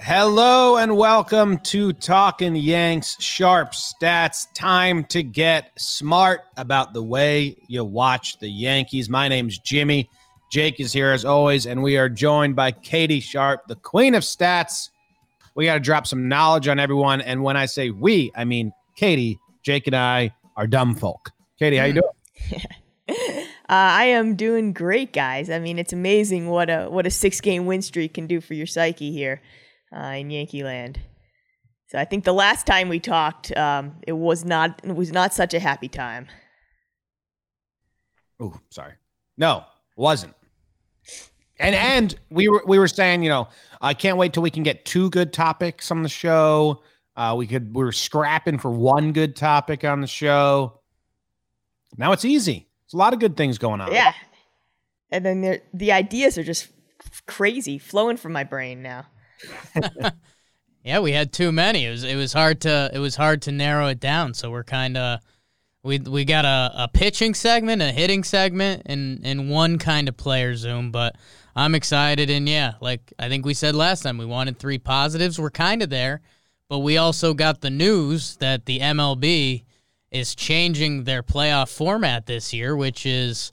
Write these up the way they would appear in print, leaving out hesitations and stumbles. Hello and welcome to Talkin' Yanks Sharp Stats. Time to get smart about the way you watch the Yankees. My name's Jimmy. Jake is here as always, and we are joined by Katie Sharp, the queen of stats. We got to drop some knowledge on everyone, and when I say we, I mean Katie, Jake, and I are dumb folk. Katie, how you doing? I am doing great, guys. I mean, it's amazing what a 6-game win streak can do for your psyche here. In Yankee land. So I think the last time we talked, it was not such a happy time. Oh, sorry. No, wasn't. And we were saying, you know, I can't wait till we can get two good topics on the show. We were scrapping for one good topic on the show. Now it's easy. It's a lot of good things going on. Yeah. And then the ideas are just crazy, flowing from my brain now. Yeah, we had too many. It was hard to narrow it down. So we're kind of we got a pitching segment, a hitting segment, and one kind of player zoom. But I'm excited, and yeah, like I think we said last time, we wanted 3 positives. We're kind of there, but we also got the news that the MLB is changing their playoff format this year, which is.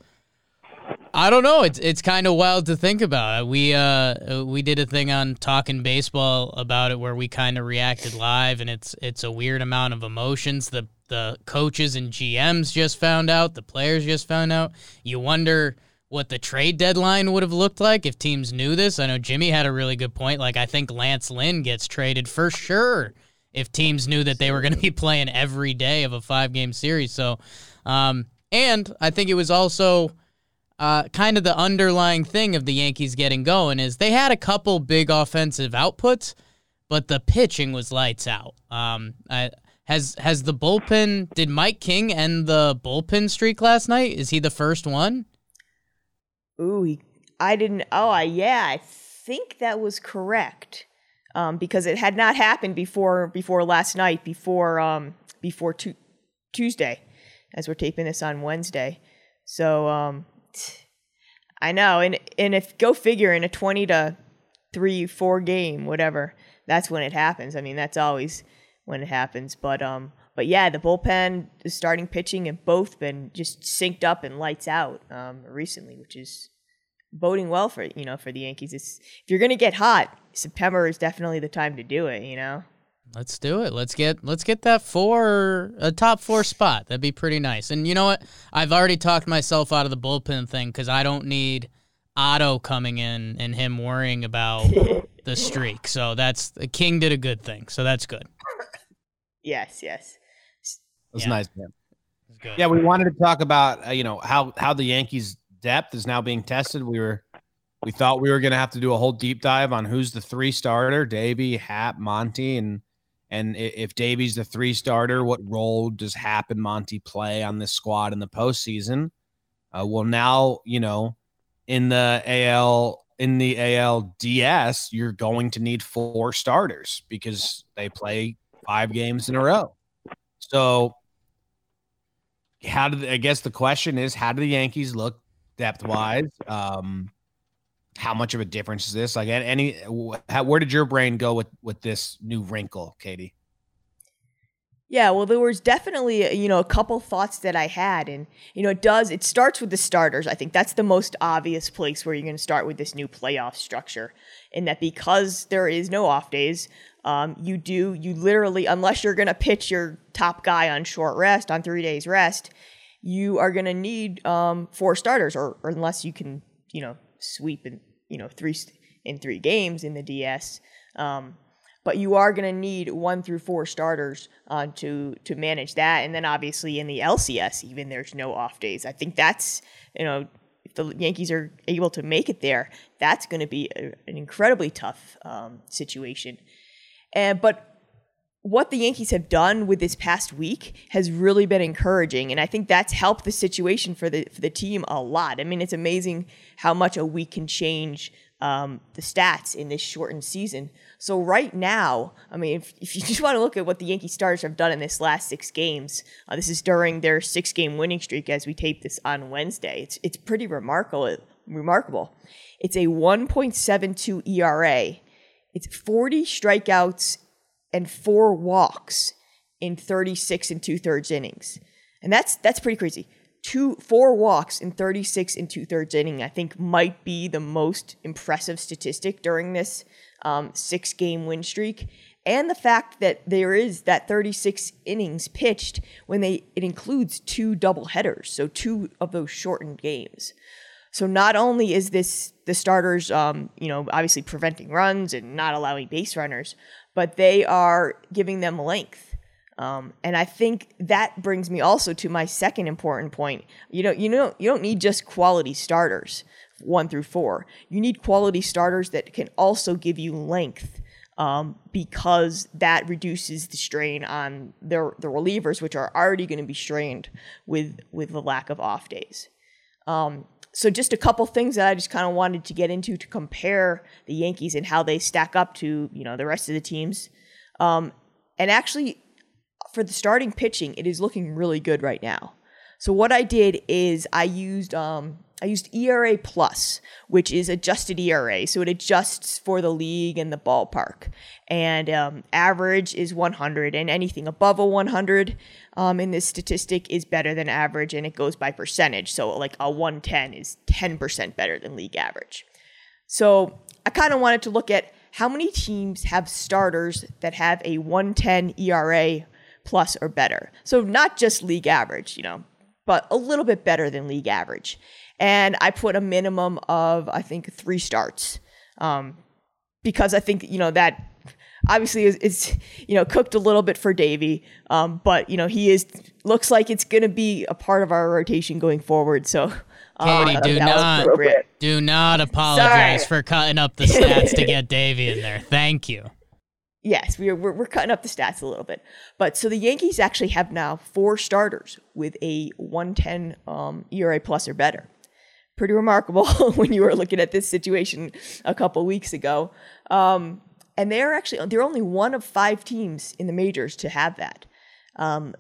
I don't know. It's kind of wild to think about. We did a thing on Talking Baseball about it where we kind of reacted live, and it's a weird amount of emotions. The coaches and GMs just found out. The players just found out. You wonder what the trade deadline would have looked like if teams knew this. I know Jimmy had a really good point. Like, I think Lance Lynn gets traded for sure if teams knew that they were going to be playing every day of a 5-game series. So, and I think it was also... kind of the underlying thing of the Yankees getting going is they had a couple big offensive outputs, but the pitching was lights out. Has the bullpen, did Mike King end the bullpen streak last night? Is he the first one? I think that was correct. Because it had not happened before last night, before Tuesday, as we're taping this on Wednesday. So, I know, and if go figure in a 20-3-4 game, whatever, that's when it happens. I mean, that's always when it happens. But yeah, the bullpen, the starting pitching, have both been just synced up and lights out recently, which is boding well for the Yankees. If you're gonna get hot, September is definitely the time to do it. You know, let's do it. Let's get that top 4 spot. That'd be pretty nice. And you know what? I've already talked myself out of the bullpen thing because I don't need Otto coming in and him worrying about the streak. So that's King did a good thing. So that's good. Yes. It was nice, man. It was good. Yeah, we wanted to talk about how the Yankees' depth is now being tested. We thought we were going to have to do a whole deep dive on who's the 3 starter: Davey, Happ, Monty, and if Davey's the 3 starter, what role does Happ and Monty play on this squad in the postseason? Well, now, in the ALDS, you're going to need 4 starters because they play 5 games in a row. So I guess the question is, how do the Yankees look depth-wise? How much of a difference is this? Like, where did your brain go with this new wrinkle, Katie? Yeah, well, there was definitely, a couple thoughts that I had. And, it starts with the starters. I think that's the most obvious place where you're going to start with this new playoff structure. And that because there is no off days, you literally, unless you're going to pitch your top guy on short rest, on 3 days rest, you are going to need 4 starters or unless you can, sweep in 3 games in the DS, but you are going to need 1 through 4 starters to manage that, and then obviously in the LCS, even there's no off days. I think that's if the Yankees are able to make it there, that's going to be an incredibly tough situation. But what the Yankees have done with this past week has really been encouraging, and I think that's helped the situation for the team a lot. I mean, it's amazing how much a week can change the stats in this shortened season. So right now, I mean, if you just want to look at what the Yankee starters have done in this last 6 games, this is during their 6-game winning streak as we tape this on Wednesday. It's pretty remarkable. It's a 1.72 ERA It's 40 strikeouts and 4 walks in 36 and 2/3 innings. And that's pretty crazy. 4 walks in 36 and 2/3 inning, I think, might be the most impressive statistic during this 6-game win streak. And the fact that there is that 36 innings pitched when it includes 2 doubleheaders, so 2 of those shortened games. So not only is this the starters, obviously preventing runs and not allowing base runners, but they are giving them length. And I think that brings me also to my second important point. You don't need just quality starters 1 through 4. You need quality starters that can also give you length, because that reduces the strain on the relievers, which are already going to be strained with the lack of off days. So just a couple things that I just kind of wanted to get into to compare the Yankees and how they stack up to, the rest of the teams. And actually, for the starting pitching, it is looking really good right now. So what I did is I used ERA plus, which is adjusted ERA. So it adjusts for the league and the ballpark. And average is 100, and anything above a 100 in this statistic is better than average, and it goes by percentage. So like a 110 is 10% better than league average. So I kind of wanted to look at how many teams have starters that have a 110 ERA plus or better. So not just league average, but a little bit better than league average. And I put a minimum of, I think, 3 starts, because I think, that obviously is cooked a little bit for Davey, but, he looks like it's going to be a part of our rotation going forward. So, Katie, do not apologize for cutting up the stats to get Davey in there. Thank you. Yes, we're cutting up the stats a little bit. But so the Yankees actually have now 4 starters with a 110 ERA plus or better. Pretty remarkable when you were looking at this situation a couple weeks ago. And they're only 1 of 5 teams in the majors to have that.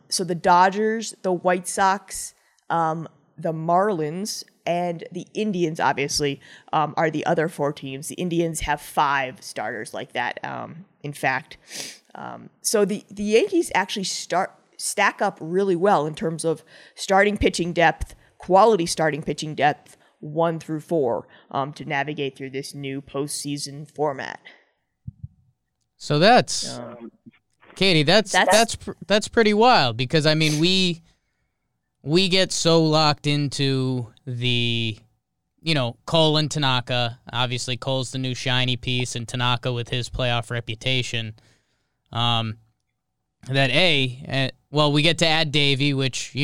So the Dodgers, the White Sox, the Marlins, and the Indians, obviously, are the other 4 teams. The Indians have 5 starters like that, in fact. So the Yankees actually stack up really well in terms of starting pitching depth, quality starting pitching depth, 1 through 4, to navigate through this new postseason format. So that's, Katie, that's pretty wild, because, I mean, we get so locked into the, Cole and Tanaka. Obviously, Cole's the new shiny piece, and Tanaka with his playoff reputation. We get to add Davey, which,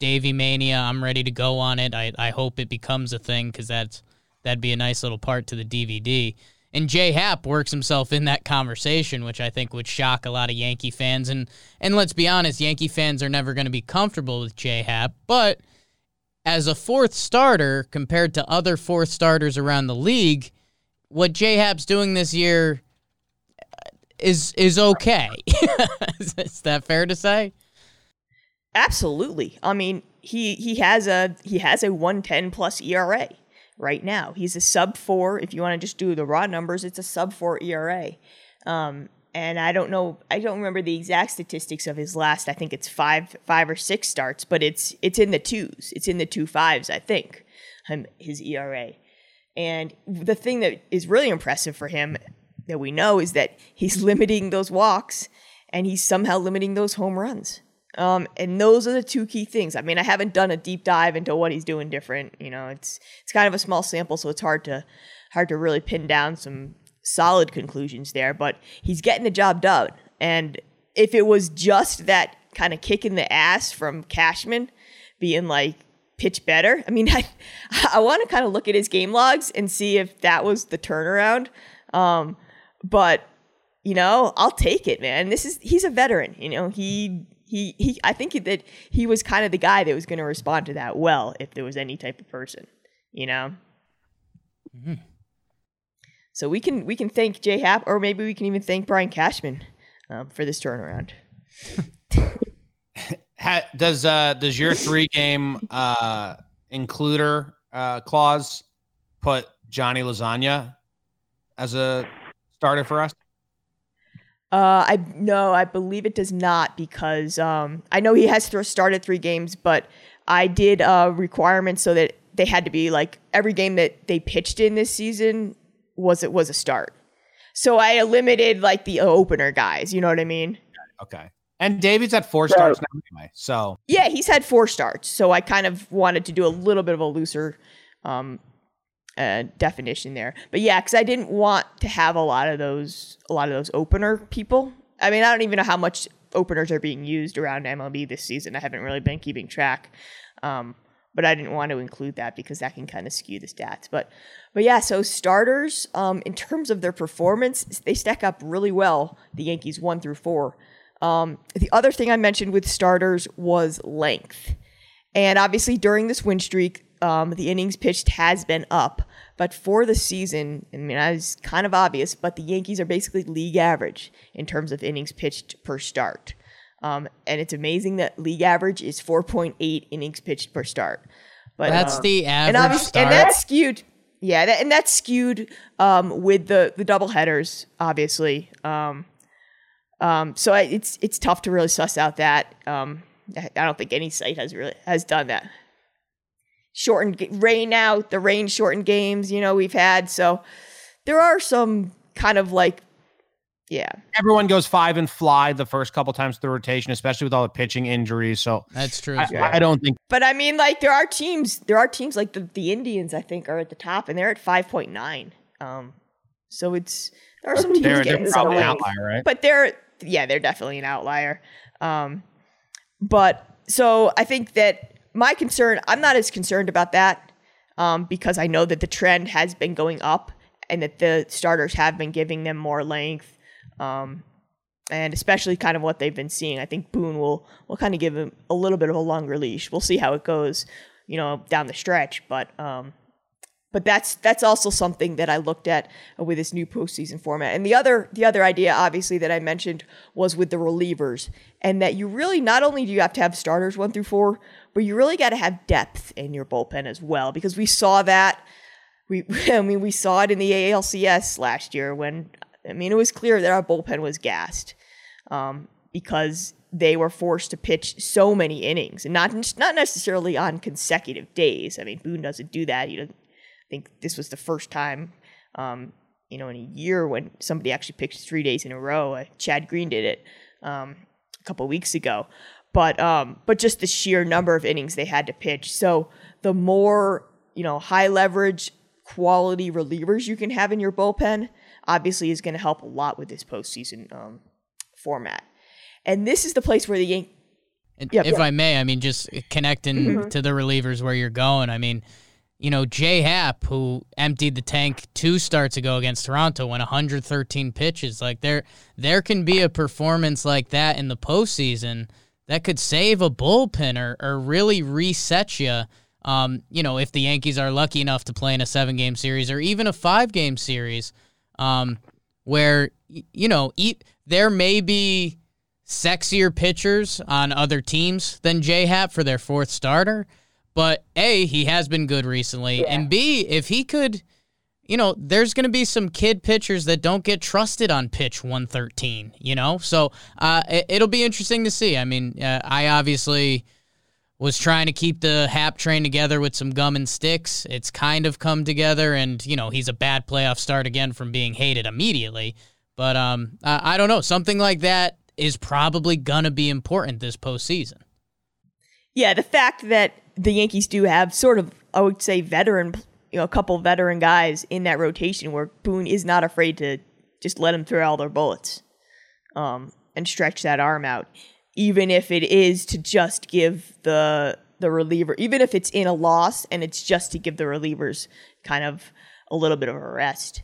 Davey Mania, I'm ready to go on it. I hope it becomes a thing, because that'd be a nice little part to the DVD. And Jay Happ works himself in that conversation, which I think would shock a lot of Yankee fans. And let's be honest, Yankee fans are never going to be comfortable with Jay Happ. But as a 4th starter, compared to other 4th starters around the league, what Jay Happ's doing this year is okay. Is that fair to say? Absolutely. I mean, he has a 110 plus ERA. Right now, he's a sub-4. If you want to just do the raw numbers, it's a sub-4 ERA. And I don't remember the exact statistics of his last. I think it's 5 or 6 starts, but it's in the 2s. It's in the 2.5s, I think, his ERA. And the thing that is really impressive for him that we know is that he's limiting those walks, and he's somehow limiting those home runs. And those are the 2 key things. I mean, I haven't done a deep dive into what he's doing different. It's kind of a small sample, so it's hard to really pin down some solid conclusions there. But he's getting the job done. And if it was just that kind of kick in the ass from Cashman being like, pitch better, I mean, I want to kind of look at his game logs and see if that was the turnaround. But I'll take it, man. He's a veteran. I think that he was kind of the guy that was going to respond to that well, if there was any type of person, Mm-hmm. So we can thank Jay Happ, or maybe we can even thank Brian Cashman for this turnaround. Does your 3-game includer clause put Johnny Lasagna as a started for us? I believe it does not, because I know he has started 3 games, but I did requirements so that they had to be like every game that they pitched in this season was a start. So I limited like the opener guys. You know what I mean? Okay. And Davey's had 4 starts now anyway, so. Yeah, he's had 4 starts, so I kind of wanted to do a little bit of a looser definition there. But yeah, because I didn't want to have a lot of those opener people. I mean, I don't even know how much openers are being used around MLB this season. I haven't really been keeping track, but I didn't want to include that because that can kind of skew the stats. But yeah, so starters, in terms of their performance, they stack up really well, the Yankees 1 through 4. The other thing I mentioned with starters was length. And obviously during this win streak, the innings pitched has been up. But for the season, I mean, that was kind of obvious, but the Yankees are basically league average in terms of innings pitched per start. And it's amazing that league average is 4.8 innings pitched per start. But that's the average start. And that's skewed. Yeah, that's skewed with the doubleheaders, obviously. So it's tough to really suss out that. I don't think any site has done that. Shortened rain out, the rain shortened games, you know, we've had. So there are some kind of like, yeah. Everyone goes 5 and fly the first couple times through rotation, especially with all the pitching injuries. So that's true. I don't think. But I mean, like there are teams like the Indians, I think, are at the top and they're at 5.9. So there are some teams getting probably an outlier, right? But they're definitely an outlier. But so I think that my concern, I'm not as concerned about that because I know that the trend has been going up and that the starters have been giving them more length and especially kind of what they've been seeing. I think Boone will kind of give him a little bit of a longer leash. We'll see how it goes, you know, down the stretch. But that's also something that I looked at with this new postseason format. And the other idea, obviously, that I mentioned was with the relievers, and that you really not only do you have to have starters 1 through 4, but you really got to have depth in your bullpen as well, because we saw that. We saw it in the ALCS last year when it was clear that our bullpen was gassed because they were forced to pitch so many innings, and not necessarily on consecutive days. I mean, Boone doesn't do that. He doesn't. I think this was the first time, in a year when somebody actually pitched 3 days in a row. Chad Green did it a couple weeks ago, but just the sheer number of innings they had to pitch. So the more high leverage quality relievers you can have in your bullpen, obviously, is going to help a lot with this postseason format. And this is the place where the Yankees. I may, just connecting to the relievers where you're going. Happ, who emptied the tank 2 starts ago against Toronto, went 113 pitches. Like there can be a performance like that in the postseason that could save a bullpen or really reset you. If the Yankees are lucky enough to play in a 7-game series or even a 5-game series, where there may be sexier pitchers on other teams than Happ for their 4th starter. But A, he has been good recently, and B, if he could, there's going to be some kid pitchers that don't get trusted on pitch 113, So it'll be interesting to see. I obviously was trying to keep the Happ train together with some gum and sticks. It's kind of come together, and, he's a bad playoff start again from being hated immediately. But I don't know. Something like that is probably going to be important this postseason. Yeah, the fact that the Yankees do have sort of, I would say, veteran, a couple veteran guys in that rotation where Boone is not afraid to just let them throw all their bullets and stretch that arm out, even if it is to just give the reliever, even if it's in a loss and it's just to give the relievers kind of a little bit of a rest.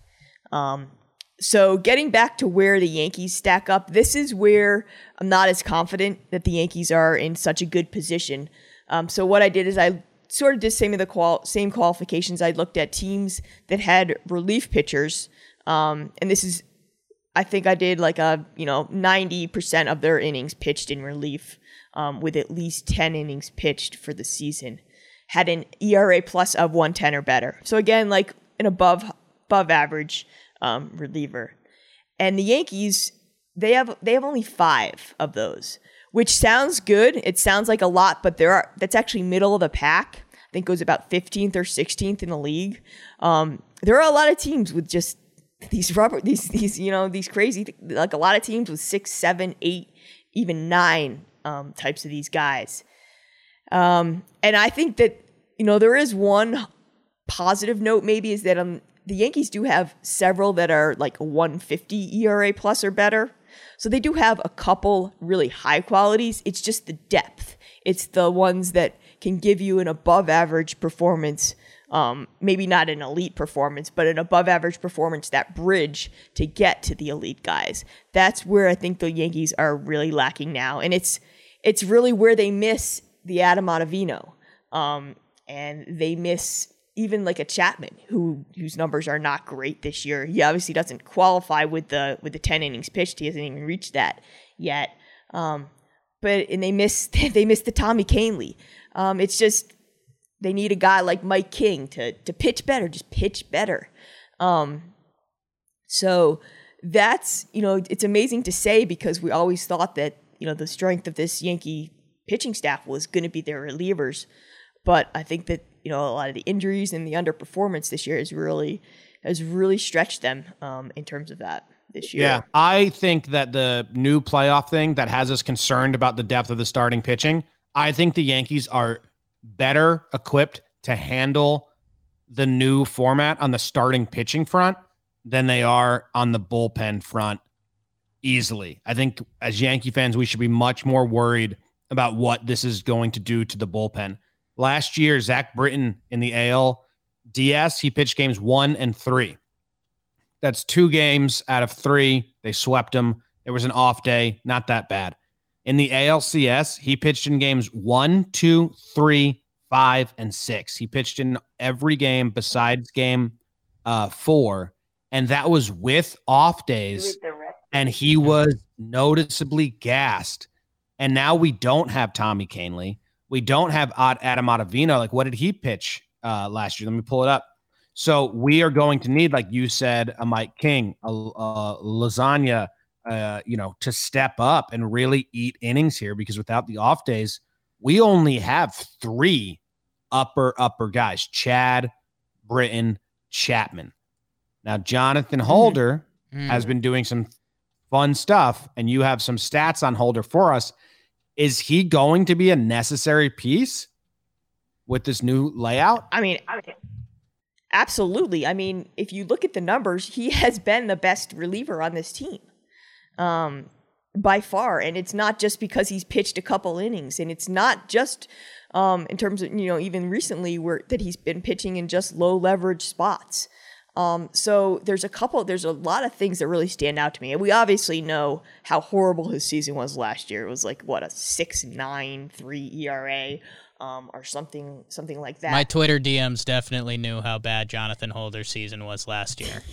So getting back to where the Yankees stack up, this is where I'm not as confident that the Yankees are in such a good position. So what I did is I sort of did some of the same qualifications. I looked at teams that had relief pitchers, and this is, I think I did like 90% of their innings pitched in relief, with at least 10 innings pitched for the season, had an ERA plus of 110 or better. So again, like an above average reliever. And the Yankees, they have only 5 of those, which sounds good. It sounds like a lot, but that's actually middle of the pack. I think it goes about 15th or 16th in the league. There are a lot of teams with just these crazy, like a lot of teams with 6, 7, 8, even 9 types of these guys. And I think that, there is one positive note maybe is that the Yankees do have several that are like 150 ERA plus or better. So they do have a couple really high qualities. It's just the depth. It's the ones that can give you an above average performance, maybe not an elite performance, but an above average performance, that bridge to get to the elite guys. That's where I think the Yankees are really lacking now. And it's really where they miss the Adam Ottavino. And they miss even like a Chapman whose numbers are not great this year. He obviously doesn't qualify with the 10 innings pitched. He hasn't even reached that yet. But they miss the Tommy Kahnle. It's just they need a guy like Mike King to pitch better, just pitch better. So that's it's amazing to say because we always thought that the strength of this Yankee pitching staff was going to be their relievers, but I think that a lot of the injuries and the underperformance this year has really stretched them in terms of that this year. Yeah, I think that the new playoff thing that has us concerned about the depth of the starting pitching, I think the Yankees are better equipped to handle the new format on the starting pitching front than they are on the bullpen front easily. I think as Yankee fans, we should be much more worried about what this is going to do to the bullpen. Last year, Zach Britton in the ALDS, he pitched games 1 and 3. That's 2 games out of 3. They swept him. There was an off day. Not that bad. In the ALCS, he pitched in games 1, 2, 3, 5, and 6. He pitched in every game besides game 4. And that was with off days. And he was noticeably gassed. And now we don't have Tommy Kahnle. We don't have Adam Ottavino. Like, what did he pitch last year? Let me pull it up. So we are going to need, like you said, a Mike King, a Lasagna, to step up and really eat innings here because without the off days, we only have 3 upper guys, Chad, Britton, Chapman. Now, Jonathan Holder has been doing some fun stuff, and you have some stats on Holder for us. Is he going to be a necessary piece with this new layout? I mean, absolutely. I mean, if you look at the numbers, he has been the best reliever on this team by far. And it's not just because he's pitched a couple innings. And it's not just in terms of, even recently that he's been pitching in just low leverage spots. So there's a lot of things that really stand out to me. And we obviously know how horrible his season was last year. It was like, what, a 6.93 ERA, or something like that. My Twitter DMs definitely knew how bad Jonathan Holder's season was last year.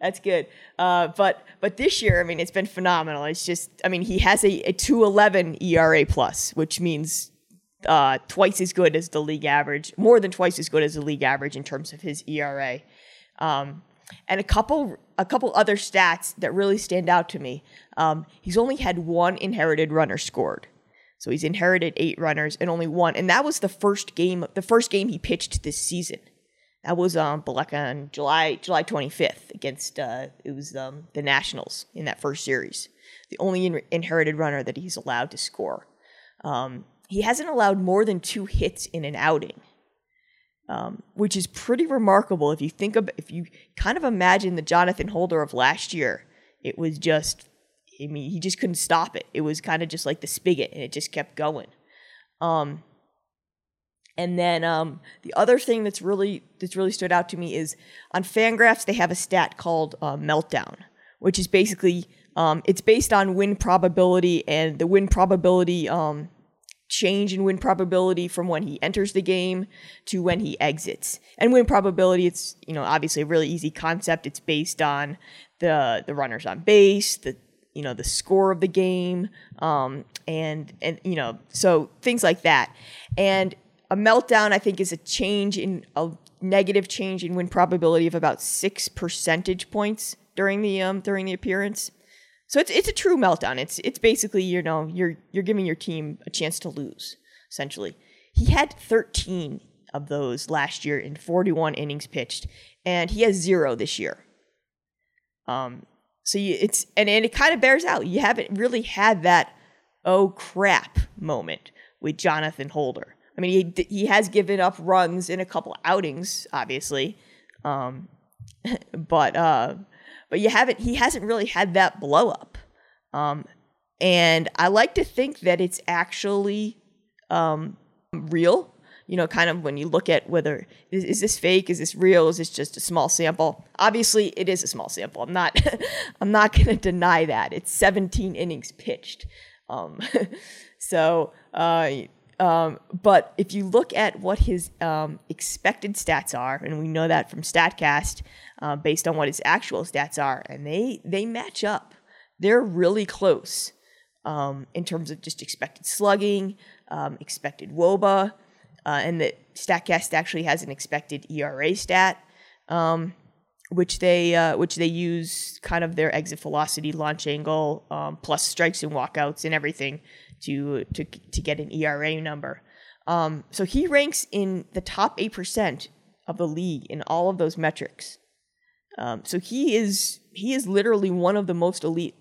That's good. But this year, it's been phenomenal. It's just, he has a 2.11 ERA plus, which means twice as good as the league average, more than twice as good as the league average in terms of his ERA. And a couple other stats that really stand out to me. He's only had 1 inherited runner scored. So he's inherited 8 runners and only 1. And that was the first game he pitched this season. That was on July 25th against, the Nationals in that first series. The only inherited runner that he's allowed to score. He hasn't allowed more than 2 hits in an outing, which is pretty remarkable. If you think of, if you kind of imagine the Jonathan Holder of last year, it was just, he just couldn't stop it. It was kind of just like the spigot, and it just kept going. And then the other thing that's really stood out to me is on Fangraphs they have a stat called meltdown, which is basically it's based on win probability and the win probability. Change in win probability from when he enters the game to when he exits. And win probability, it's obviously a really easy concept. It's based on the runners on base, the score of the game, and so things like that. And a meltdown, I think, is a negative change in win probability of about 6 percentage points during the appearance. So it's a true meltdown. It's basically, you know, you're giving your team a chance to lose, essentially. He had 13 of those last year in 41 innings pitched, and he has 0 this year. So it kind of bears out. You haven't really had that oh crap moment with Jonathan Holder. I mean, he has given up runs in a couple outings, obviously, but you haven't. He hasn't really had that blow up, and I like to think that it's actually real. You know, kind of when you look at whether, is this fake? Is this real? Is this just a small sample? Obviously, it is a small sample. I'm not going to deny that. It's 17 innings pitched. But if you look at what his expected stats are, and we know that from StatCast, based on what his actual stats are, and they match up. They're really close in terms of just expected slugging, expected WOBA, and that StatCast actually has an expected ERA stat, which they use kind of their exit velocity, launch angle, plus strikes and walkouts and everything to get an ERA number. So he ranks in the top 8% of the league in all of those metrics. So he is literally one of the most elite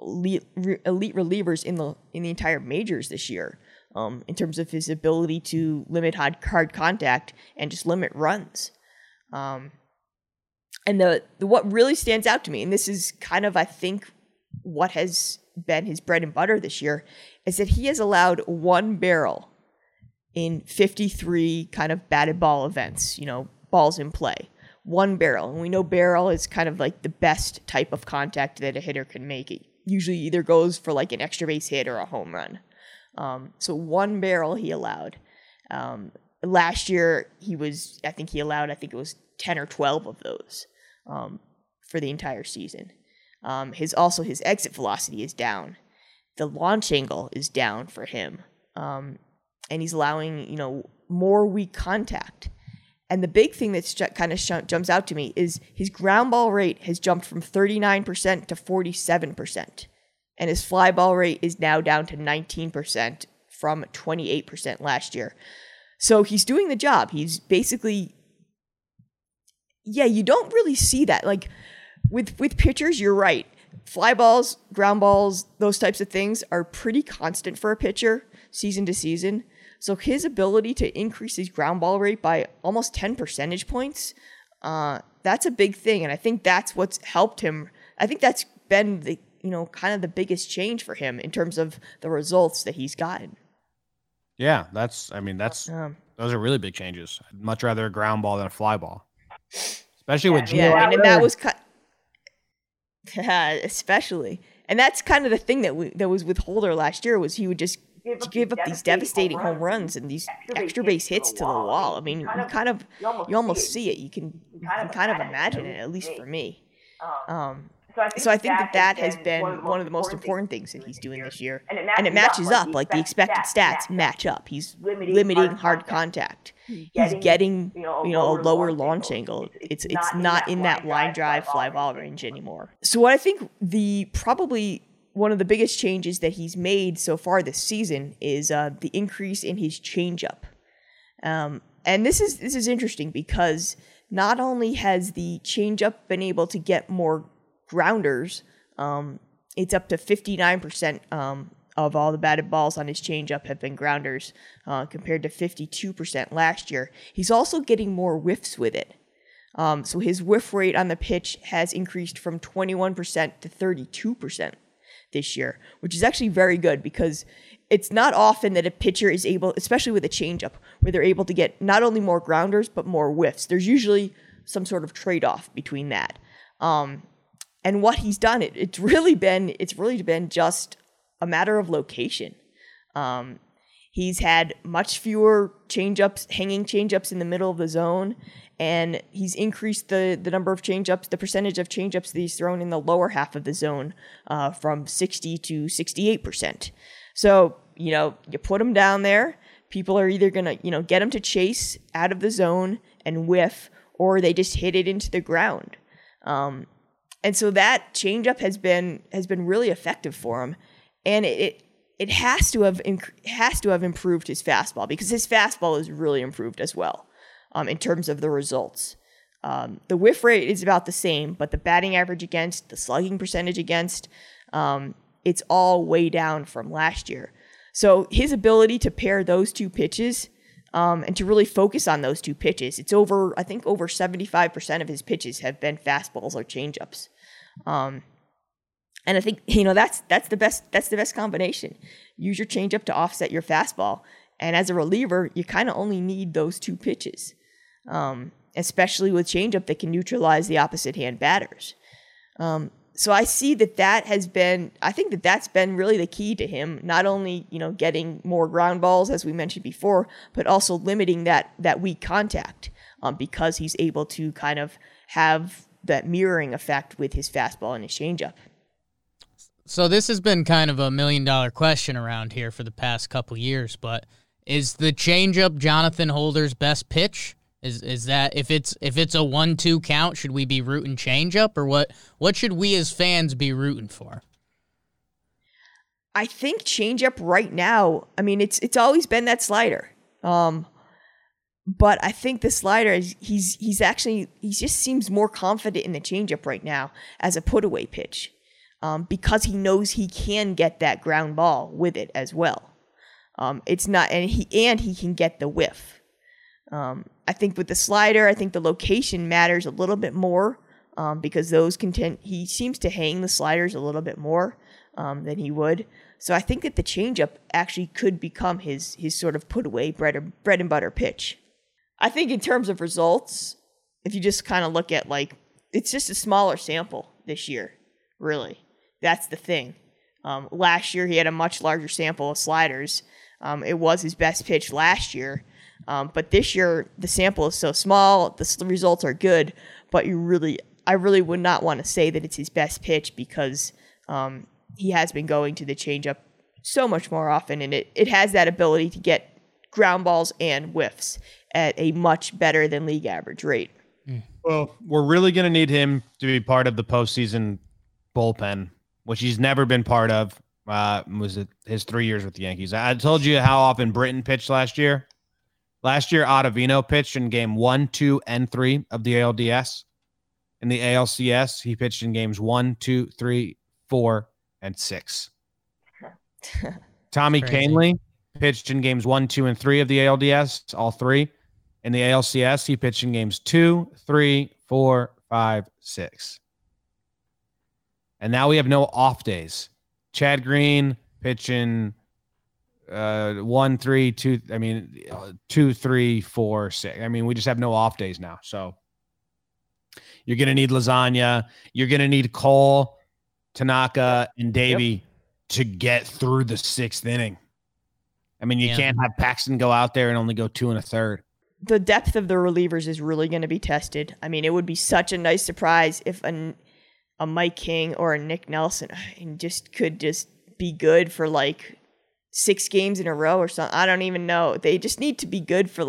relievers in the entire majors this year. In terms of his ability to limit hard contact and just limit runs, and the what really stands out to me, and this is kind of I think what has been his bread and butter this year, is that he has allowed one barrel in 53 kind of batted ball events, you know, balls in play, one barrel, and we know barrel is kind of like the best type of contact that a hitter can make. It usually either goes for like an extra base hit or a home run. So one barrel he allowed. Last year he allowed 10 or 12 of those, for the entire season. His exit velocity is down. The launch angle is down for him. And he's allowing, you know, more weak contact. And the big thing that jumps out to me is his ground ball rate has jumped from 39% to 47%. And his fly ball rate is now down to 19% from 28% last year. So he's doing the job. He's basically, yeah, you don't really see that. Like with pitchers, you're right. Fly balls, ground balls, those types of things are pretty constant for a pitcher season to season. So his ability to increase his ground ball rate by almost 10 percentage points, that's a big thing. And I think that's what's helped him. I think that's been the, you know, kind of the biggest change for him in terms of the results that he's gotten. Yeah, those are really big changes. I'd much rather a ground ball than a fly ball, especially with Gio. Yeah, and that was especially, and that's kind of the thing that was with Holder last year, was he would just give up these devastating home runs and these extra base hits to the wall. I mean, you almost see it. You can kind of imagine it, at least for me. So I think that has been one of the most important things that he's doing this year. And it matches up. Like the expected stats match up. He's limiting hard contact. He's getting, you know, a lower launch angle. It's not in that line drive, fly ball range anymore. So what I think probably one of the biggest changes that he's made so far this season is the increase in his changeup. And this is interesting because not only has the changeup been able to get more grounders, it's up to 59% of all the batted balls on his changeup have been grounders, compared to 52% last year. He's also getting more whiffs with it. So his whiff rate on the pitch has increased from 21% to 32% this year, which is actually very good because it's not often that a pitcher is able, especially with a changeup, where they're able to get not only more grounders but more whiffs. There's usually some sort of trade-off between that. And what he's done, it's really been just a matter of location. He's had much fewer hanging changeups in the middle of the zone, and he's increased the number of changeups, the percentage of changeups that he's thrown in the lower half of the zone from 60 to 68%. So, you know, you put him down there, people are either gonna, you know, get him to chase out of the zone and whiff, or they just hit it into the ground. And so that changeup has been really effective for him, and it has to have improved his fastball, because his fastball has really improved as well, in terms of the results. The whiff rate is about the same, but the batting average against, the slugging percentage against, it's all way down from last year. So his ability to pair those two pitches, and to really focus on those two pitches, it's over 75% of his pitches have been fastballs or changeups. And I think, that's the best combination. Use your changeup to offset your fastball. And as a reliever, you kind of only need those two pitches. Especially with changeup that can neutralize the opposite hand batters. So I see that has been, I think that's been really the key to him, not only, getting more ground balls, as we mentioned before, but also limiting that weak contact, because he's able to kind of have that mirroring effect with his fastball and his changeup. So this has been kind of a million-dollar question around here for the past couple years, but is the changeup Jonathan Holder's best pitch? Is that, if it's a 1-2 count, should we be rooting changeup, or what should we as fans be rooting for? I think changeup right now. I mean, it's always been that slider, but I think the slider is, he just seems more confident in the changeup right now as a put away pitch, because he knows he can get that ground ball with it as well. It's not, and he can get the whiff. I think with the slider, I think the location matters a little bit more, because he seems to hang the sliders a little bit more than he would. So I think that the changeup actually could become his sort of put away bread and butter pitch. I think in terms of results, if you just kind of look at, it's just a smaller sample this year, really. That's the thing. Last year he had a much larger sample of sliders. It was his best pitch last year. But this year, the sample is so small, the results are good, but I really would not want to say that it's his best pitch, because he has been going to the changeup so much more often, and it has that ability to get ground balls and whiffs at a much better than league average rate. Well, we're really going to need him to be part of the postseason bullpen, which he's never been part of, was it his 3 years with the Yankees. I told you how often Britton pitched last year. Last year, Ottavino pitched in game 1, 2, and 3 of the ALDS. In the ALCS, he pitched in games 1, 2, 3, 4, and 6. Tommy Kahnle pitched in games 1, 2, and 3 of the ALDS, all three. In the ALCS, he pitched in games 2, 3, 4, 5, 6. And now we have no off days. Chad Green pitched in 2, 3, 4, 6. I mean, we just have no off days now. So you're going to need Lasagna. You're going to need Cole, Tanaka, and Davey to get through the sixth inning. I mean, you can't have Paxton go out there and only go 2 1/3. The depth of the relievers is really going to be tested. I mean, it would be such a nice surprise if a Mike King or a Nick Nelson could be good for 6 games in a row or something. I don't even know. They just need to be good for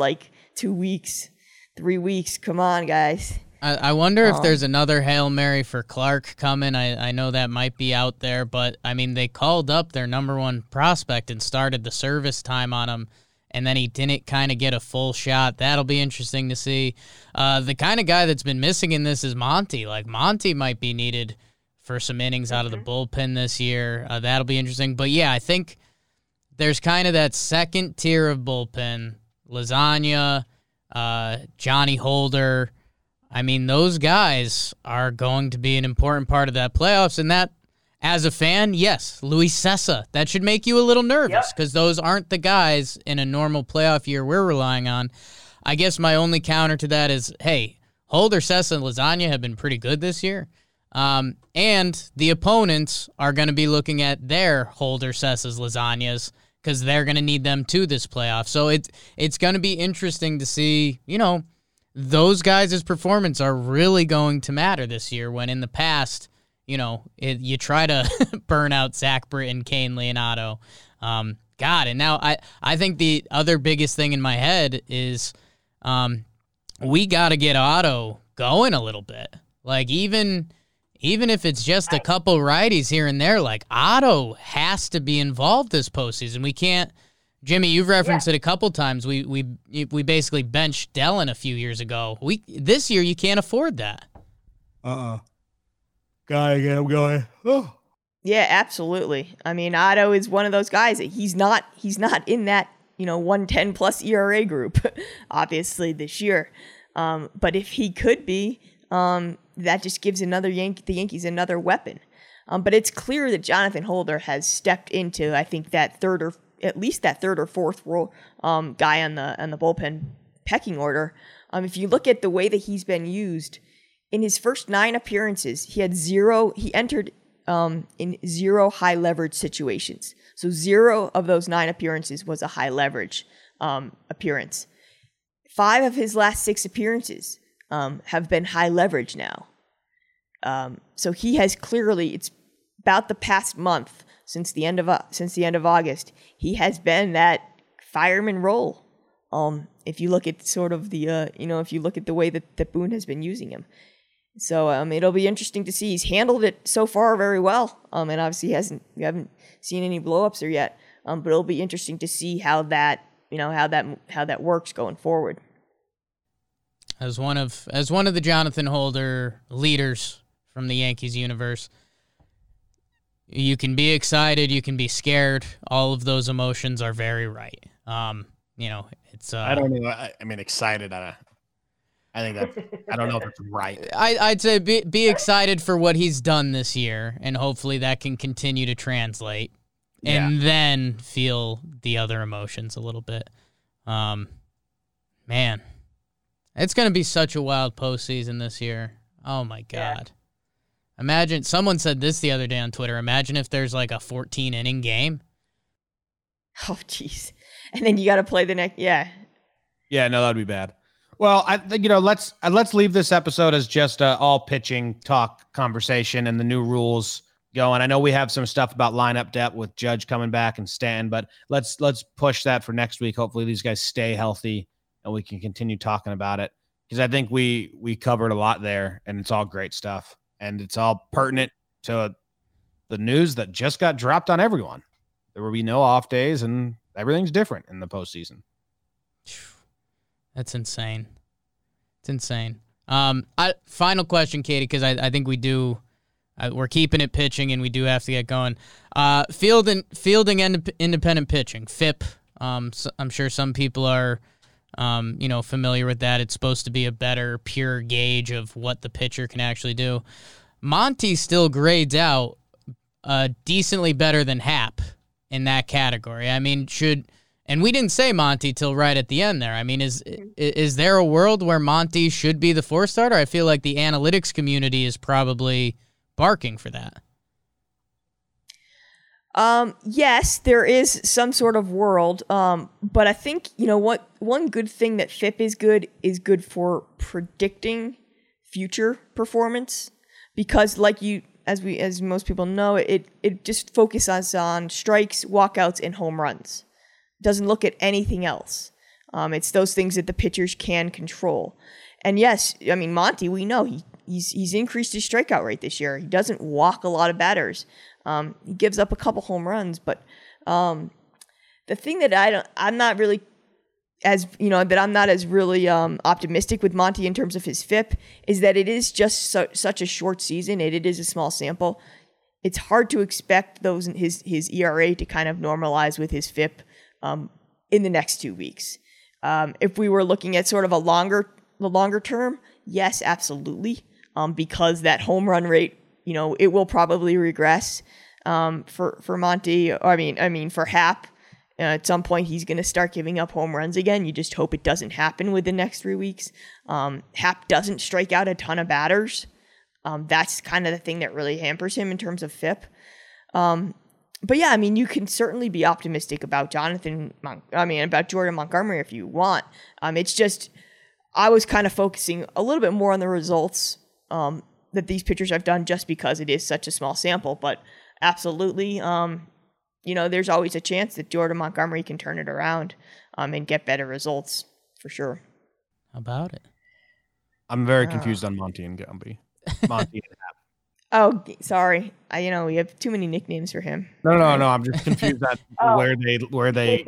2 weeks, 3 weeks. Come on, guys. I wonder if there's another Hail Mary for Clark coming. I know that might be out there, but I mean, they called up their number one prospect and started the service time on him, and then he didn't kind of get a full shot. That'll be interesting to see. The kind of guy that's been missing in this is Monty. Monty might be needed for some innings out of the bullpen this year. That'll be interesting. But yeah, I think there's kind of that second tier of bullpen, Lasagna, Johnny Holder. I mean, those guys are going to be an important part of that playoffs. And that, as a fan, yes, Luis Sessa, that should make you a little nervous, because those aren't the guys in a normal playoff year we're relying on. I guess my only counter to that is, hey, Holder, Sessa, and Lasagna have been pretty good this year. And the opponents are going to be looking at their Holder, Sessa's, Lasagnas, because they're going to need them to this playoff. So it's going to be interesting to see, those guys' performance are really going to matter this year, when in the past, you try to burn out Zach Britton, Kane, Leonardo. And now I think the other biggest thing in my head is we got to get Otto going a little bit. Even even if it's just a couple righties here and there, like Otto has to be involved this postseason. We can't, Jimmy, you've referenced it a couple times. We basically benched Dillon a few years ago. This year you can't afford that. Oh. Yeah, absolutely. I mean, Otto is one of those guys. He's not in that, 110 plus ERA group, obviously this year. But if he could be, that just gives the Yankees another weapon. But it's clear that Jonathan Holder has stepped into, I think, that third or fourth role guy on the bullpen pecking order. If you look at the way that he's been used in his first 9 appearances, he entered in 0 high leverage situations. So 0 of those 9 appearances was a high leverage appearance. 5 of his last 6 appearances have been high leverage now. So he has clearly, it's about the past month since the end of August, he has been that fireman role. If you look at sort of the, if you look at the way that Boone has been using him. So it'll be interesting to see. He's handled it so far very well, and obviously we haven't seen any blow-ups there yet. But it'll be interesting to see how that works going forward. As one of the Jonathan Holder leaders from the Yankees universe, you can be excited, you can be scared. All of those emotions are very right. It's. I don't know. I mean, excited. I think that I don't know if it's right. I'd say be excited for what he's done this year, and hopefully that can continue to translate, and then feel the other emotions a little bit. Man, it's going to be such a wild postseason this year. Oh my God! Yeah. Imagine someone said this the other day on Twitter. Imagine if there's like a 14-inning game. Oh jeez! And then you got to play the next. Yeah. Yeah. No, that'd be bad. Well, I think let's leave this episode as just a all pitching talk conversation and the new rules going. I know we have some stuff about lineup depth with Judge coming back and Stanton, but let's push that for next week. Hopefully these guys stay healthy and we can continue talking about it, because I think we covered a lot there, and it's all great stuff, and it's all pertinent to the news that just got dropped on everyone. There will be no off days, and everything's different in the postseason. That's insane. It's insane. Final question, Katie, because I think we do. We're keeping it pitching, and we do have to get going. Fielding independent pitching, FIP. So I'm sure some people are, familiar with that. It's supposed to be a better, pure gauge of what the pitcher can actually do. Monty still grades out decently better than Happ in that category. I mean, And we didn't say Monty till right at the end there. I mean, is there a world where Monty should be the four starter? I feel like the analytics community is probably barking for that. Yes, there is some sort of world. But I think, what one good thing that FIP is good for predicting future performance, because as most people know, it just focuses on strikes, walkouts, and home runs. Doesn't look at anything else. It's those things that the pitchers can control. And yes, I mean, Monty, we know he's increased his strikeout rate this year. He doesn't walk a lot of batters. He gives up a couple home runs, but the thing that I'm not as really optimistic with Monty in terms of his FIP is that it is just such a short season. It is a small sample. It's hard to expect his ERA to kind of normalize with his FIP in the next 2 weeks. If we were looking at sort of the longer term, yes, absolutely. Because that home run rate, it will probably regress, for Monty. I mean for Happ, at some point he's going to start giving up home runs again. You just hope it doesn't happen with the next 3 weeks. Happ doesn't strike out a ton of batters. That's kind of the thing that really hampers him in terms of FIP. But yeah, I mean, you can certainly be optimistic about about Jordan Montgomery if you want. It's just, I was kind of focusing a little bit more on the results that these pitchers have done, just because it is such a small sample. But absolutely, there's always a chance that Jordan Montgomery can turn it around and get better results for sure. How about it? I'm very confused on Monty and Gumby. Monty and Happ. Oh, sorry. You know, we have too many nicknames for him. No. I'm just confused at where they.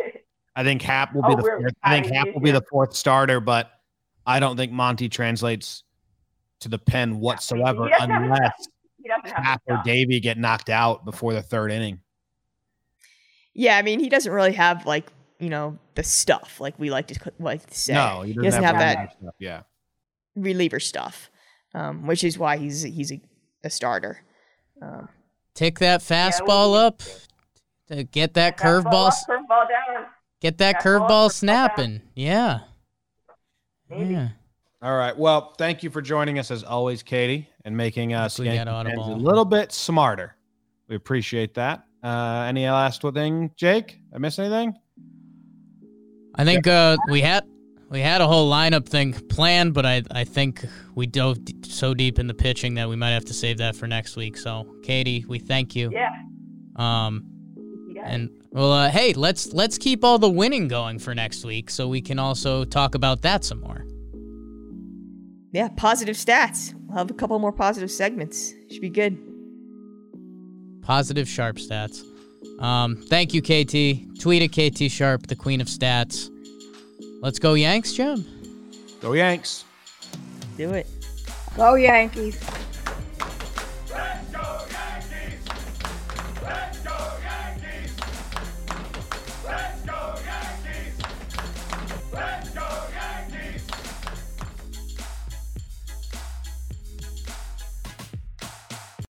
I think Happ will be the fourth. I think Happ will be the fourth starter, but I don't think Monty translates to the pen whatsoever unless Happ or Davey get knocked out before the third inning. Yeah, I mean, he doesn't really have the stuff like we like to say. No, he doesn't have that. Stuff. Yeah, reliever stuff, which is why he's a starter. Take that fastball up. To get that curveball down. Get that curveball snapping. Yeah. Maybe. Yeah. All right. Well, thank you for joining us as always, Katie, and making us a little bit smarter. We appreciate that. Any last thing, Jake? I miss anything? I think we had a whole lineup thing planned, but I think we dove so deep in the pitching that we might have to save that for next week. So, Katie, we thank you. Yeah. And well, hey, let's keep all the winning going for next week so we can also talk about that some more. Yeah, positive stats. We'll have a couple more positive segments. Should be good. Positive Sharp stats. Thank you, KT. Tweet at KT Sharp, the queen of stats. Let's go Yanks, Jim. Go Yanks. Do it. Go Yankees. Let's go Yankees. Let's go.